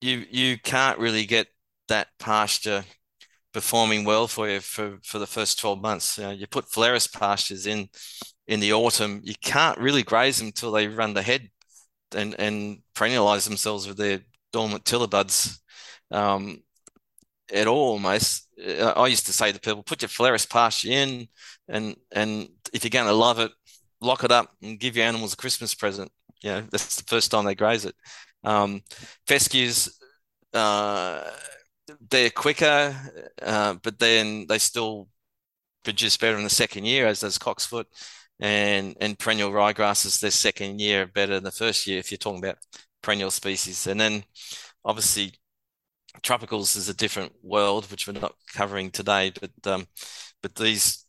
you can't really get that pasture performing well for you for the first 12 months. You put phalaris pastures in the autumn, you can't really graze them till they run the head and perennialize themselves with their dormant tiller buds. At all, almost. I used to say to people, put your phalaris pasture in, and if you're going to love it, lock it up and give your animals a Christmas present. That's the first time they graze it. Fescues, they're quicker, but then they still produce better in the second year, as does Coxfoot and perennial ryegrasses. Their second year are better than the first year if you're talking about perennial species. And then obviously tropicals is a different world, which we're not covering today, but these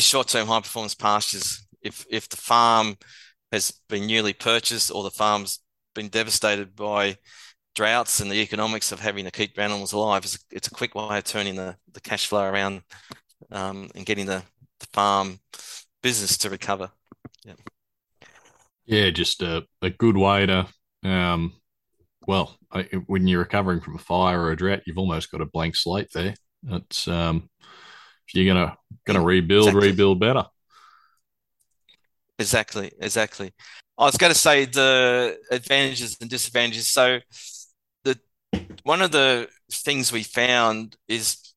short-term high-performance pastures, if the farm has been newly purchased or the farm's been devastated by droughts and the economics of having to keep animals alive, it's a quick way of turning the cash flow around and getting the farm business to recover. Yeah, just a good way to... when you're recovering from a fire or a drought, you've almost got a blank slate there. It's if you're gonna rebuild better. Exactly. I was going to say the advantages and disadvantages. So one of the things we found is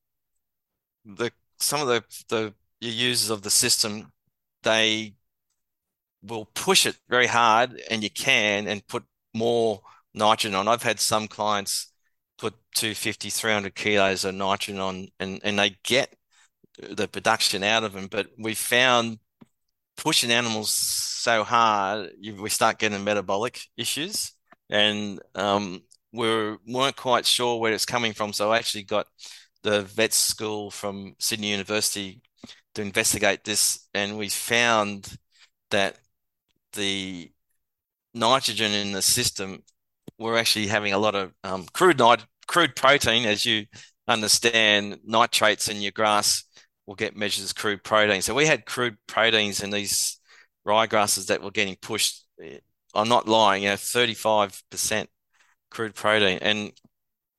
some of the users of the system, they will push it very hard, and you can and put more nitrogen on. I've had some clients put 250, 300 kilos of nitrogen on, and they get the production out of them. But we found pushing animals so hard, we start getting metabolic issues, and weren't quite sure where it's coming from. So I actually got the vet school from Sydney University to investigate this, and we found that the nitrogen in the system, we're actually having a lot of crude protein. As you understand, nitrates in your grass will get measured as crude protein. So we had crude proteins in these ryegrasses that were getting pushed. I'm not lying, 35% crude protein. And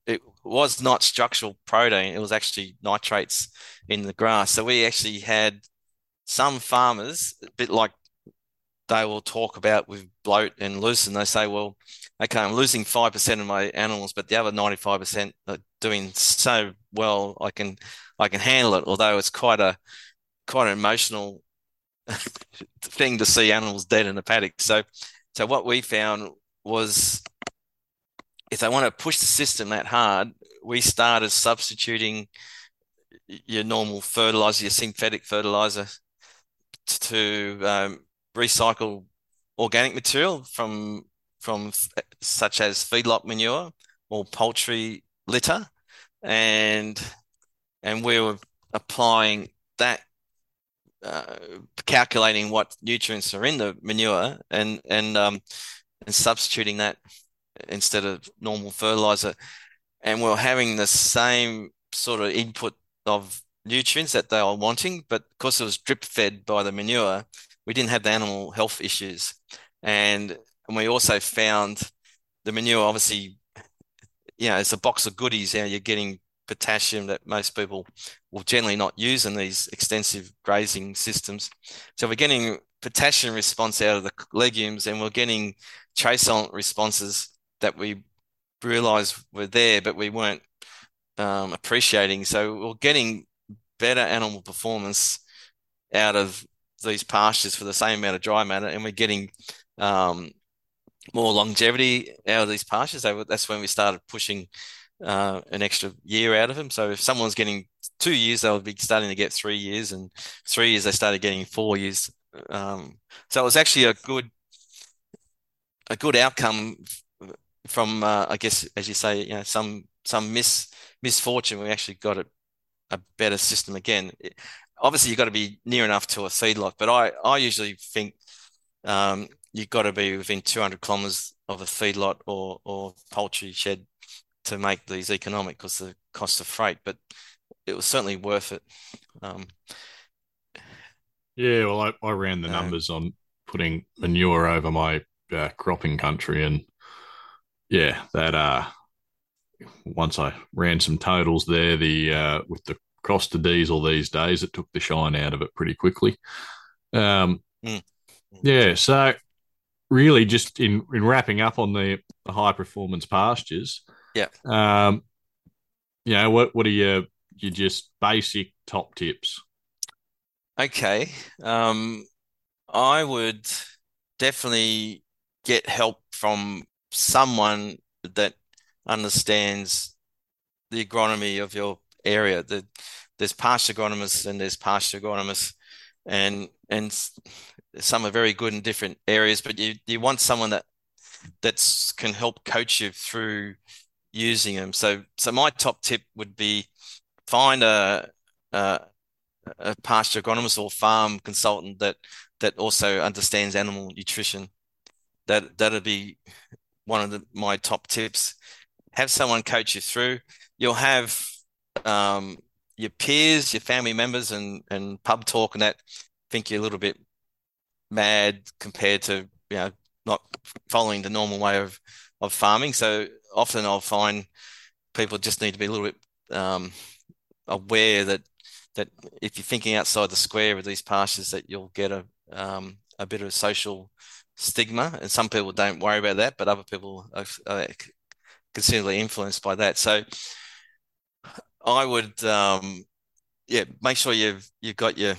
it was not structural protein. It was actually nitrates in the grass. So we actually had some farmers, a bit like they will talk about with bloat and lucerne, they say, well, okay, I'm losing 5% of my animals, but the other 95% are doing so well, I can handle it. Although it's quite an emotional thing to see animals dead in the paddock. So what we found was, if they want to push the system that hard, we started substituting your normal fertilizer, your synthetic fertilizer, to recycle organic material from such as feedlot manure or poultry litter, and we were applying that, calculating what nutrients are in the manure and substituting that instead of normal fertilizer, and we're having the same sort of input of nutrients that they are wanting, but because it was drip fed by the manure, we didn't have the animal health issues. And we also found the manure, obviously, it's a box of goodies. You're getting potassium that most people will generally not use in these extensive grazing systems. So we're getting potassium response out of the legumes, and we're getting trace element responses that we realised were there, but we weren't appreciating. So we're getting better animal performance out of these pastures for the same amount of dry matter, and we're getting more longevity out of these pastures. That's when we started pushing an extra year out of them. So if someone's getting 2 years, they'll be starting to get 3 years, and 3 years they started getting 4 years. So it was actually a good outcome from I guess, as you say, some misfortune. We actually got a better system again. Obviously, you've got to be near enough to a feedlot, but I usually think you've got to be within 200 kilometres of a feedlot or poultry shed to make these economic, because the cost of freight. But it was certainly worth it. I ran the numbers on putting manure over my cropping country, and that once I ran some totals there, with the cost of diesel these days, it took the shine out of it pretty quickly. So really, just in wrapping up on the high performance pastures, what are your just basic top tips? Okay, I would definitely get help from someone that understands the agronomy of your area. There's pasture agronomists and there's pasture agronomists, and some are very good in different areas, but you want someone that can help coach you through using them. So my top tip would be find a pasture agronomist or farm consultant that also understands animal nutrition. That'd be one of my top tips. Have someone coach you through. You'll have your peers, your family members and pub talk and that think you're a little bit mad compared to, you know, not following the normal way of farming. So often I'll find people just need to be a little bit aware that if you're thinking outside the square of these pastures, that you'll get a bit of social stigma, and some people don't worry about that, but other people are considerably influenced by that. So I would make sure you've got your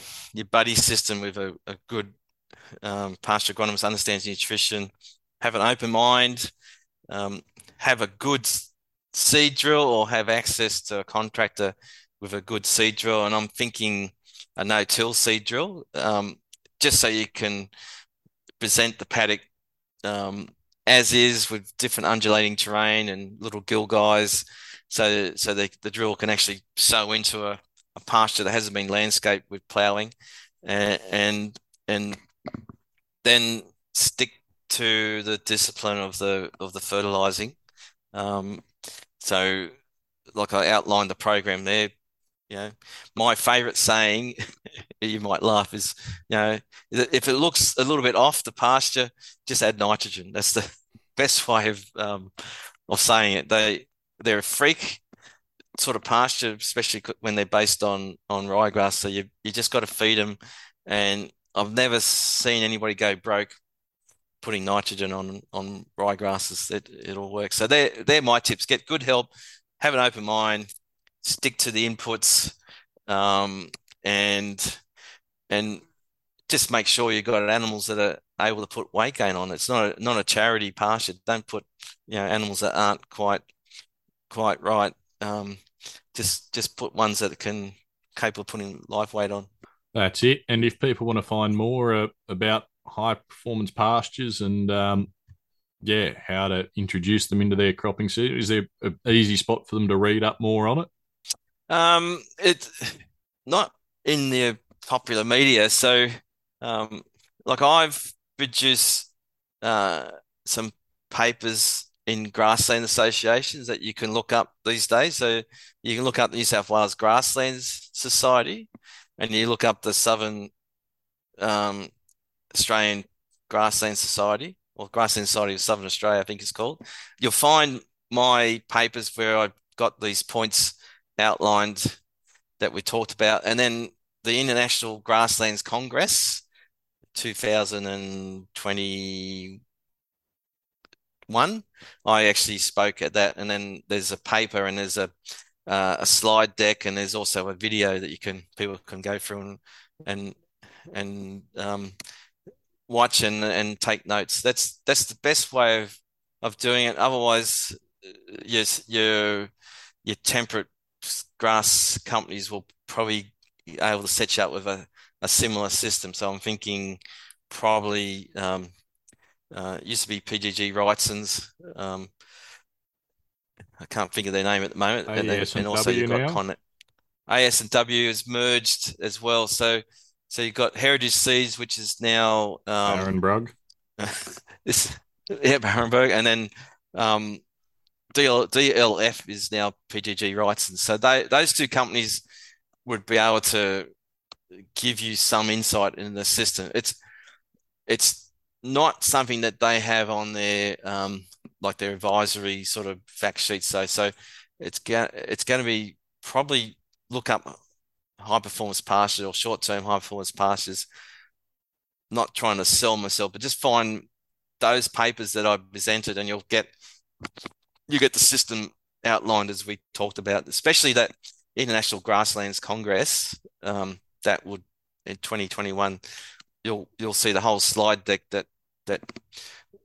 buddy system with a good pasture agronomist, understands nutrition. Have an open mind. Have a good seed drill, or have access to a contractor with a good seed drill. And I'm thinking a no-till seed drill, just so you can present the paddock as is, with different undulating terrain and little gill guys, so the drill can actually sow into a pasture that hasn't been landscaped with ploughing, and then stick to the discipline of the fertilizing. So, like I outlined the program there, you know, my favorite saying, you might laugh, is, you know, if it looks a little bit off the pasture, just add nitrogen. That's the best way of saying it. They're a freak sort of pasture, especially when they're based on ryegrass. So you just got to feed them, and I've never seen anybody go broke putting nitrogen on ryegrasses. It'll work. So they're my tips. Get good help, have an open mind, stick to the inputs, and just make sure you've got animals that are able to put weight gain on. It's not a charity pasture. Don't put, you know, animals that aren't quite right. Just put ones that can capable of putting live weight on. That's it. And if people want to find more about high performance pastures and how to introduce them into their cropping season, is there an easy spot for them to read up more on it? It's not in the popular media. So, like, I've produced some papers in grassland associations that you can look up these days. So you can look up the New South Wales Grasslands Society, and you look up the Southern Australian Grasslands Society, or Grassland Society of Southern Australia, I think it's called. You'll find my papers where I've got these points outlined that we talked about. And then the International Grasslands Congress 2021, I actually spoke at that. And then there's a paper, and there's a slide deck, and there's also a video that people can go through and watch and take notes. That's the best way of doing it. Otherwise, yes, your temperate grass companies will probably be able to set you up with a similar system. So I'm thinking probably used to be PGG Wrightsons. I can't think of their name at the moment. And also you've got Connect. AS&W is merged as well. So you've got Heritage Seeds, which is now Barenberg. Barenberg, and then DLF is now PGG Wrightsons. So those two companies would be able to give you some insight in the system. It's not something that they have on their like their advisory sort of fact sheet. So it's going to be probably look up high-performance pastures or short-term high-performance pastures. Not trying to sell myself, but just find those papers that I presented, and you'll get the system outlined as we talked about, especially that International Grasslands Congress that would in 2021. You'll see the whole slide deck that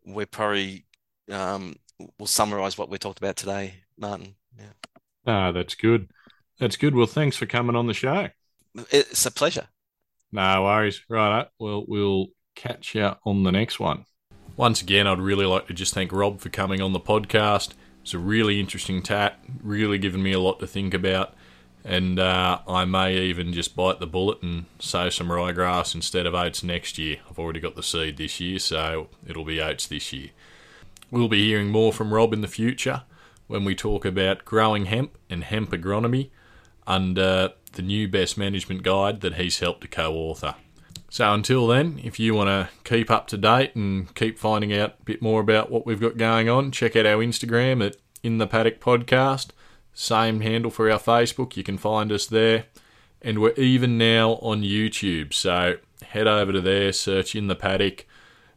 we're probably will summarise what we talked about today, Martin. Yeah. Ah, that's good. That's good. Well, thanks for coming on the show. It's a pleasure. No worries. Right. Well, we'll catch you on the next one. Once again, I'd really like to just thank Rob for coming on the podcast. It's a really interesting chat, really given me a lot to think about. And I may even just bite the bullet and sow some ryegrass instead of oats next year. I've already got the seed this year, so it'll be oats this year. We'll be hearing more from Rob in the future when we talk about growing hemp and hemp agronomy under the new best management guide that he's helped to co-author. So until then, if you want to keep up to date and keep finding out a bit more about what we've got going on, check out our Instagram at In The Paddock Podcast. Same handle for our Facebook, you can find us there. And we're even now on YouTube, so head over to there, search In The Paddock,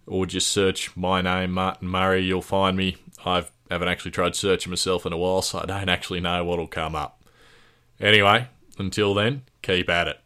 or just search my name, Martin Murray, you'll find me. I haven't actually tried searching myself in a while, so I don't actually know what'll come up. Anyway, until then, keep at it.